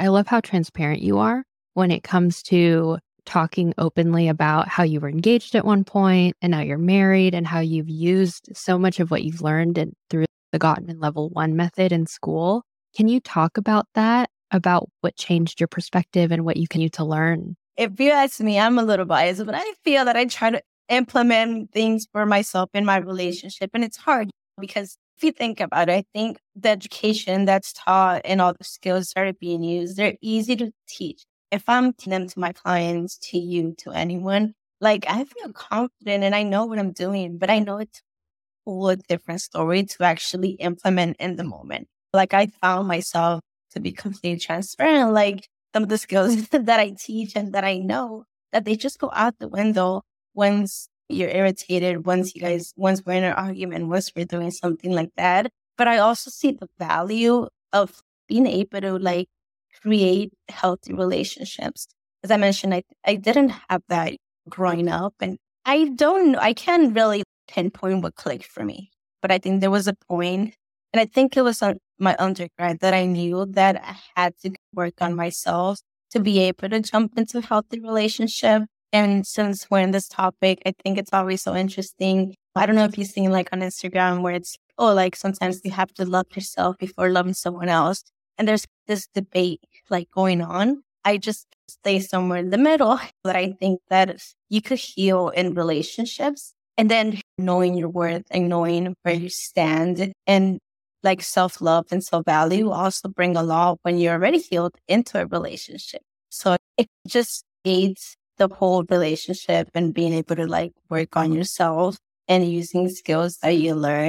I love how transparent you are when it comes to talking openly about how you were engaged at one point and now you're married and how you've used so much of what you've learned through the Gottman Level 1 method in school. Can you talk about that, about what changed your perspective and what you can use to learn? If you ask me, I'm a little biased, but I feel that I try to implement things for myself in my relationship. And it's hard because if you think about it, I think the education that's taught and all the skills that are being used, they're easy to teach. If I'm teaching them to my clients, to you, to anyone, like I feel confident and I know what I'm doing, but I know it's a whole different story to actually implement in the moment. Like I found myself, to be completely transparent, like some of the skills that I teach and that I know, that they just go out the window once you're irritated, once we're in an argument, once we're doing something like that. But I also see the value of being able to like create healthy relationships. As I mentioned, I didn't have that growing up, and I can't really pinpoint what clicked for me. But I think there was a point, and I think it was on my undergrad, that I knew that I had to work on myself to be able to jump into a healthy relationship. And since we're in this topic, I think it's always so interesting. I don't know if you've seen like on Instagram where it's, sometimes you have to love yourself before loving someone else. And there's this debate like going on. I just stay somewhere in the middle, but I think that you could heal in relationships, and then knowing your worth and knowing where you stand, and like self-love and self-value also bring a lot when you're already healed into a relationship. So it just aids the whole relationship and being able to like work on yourself and using skills that you learn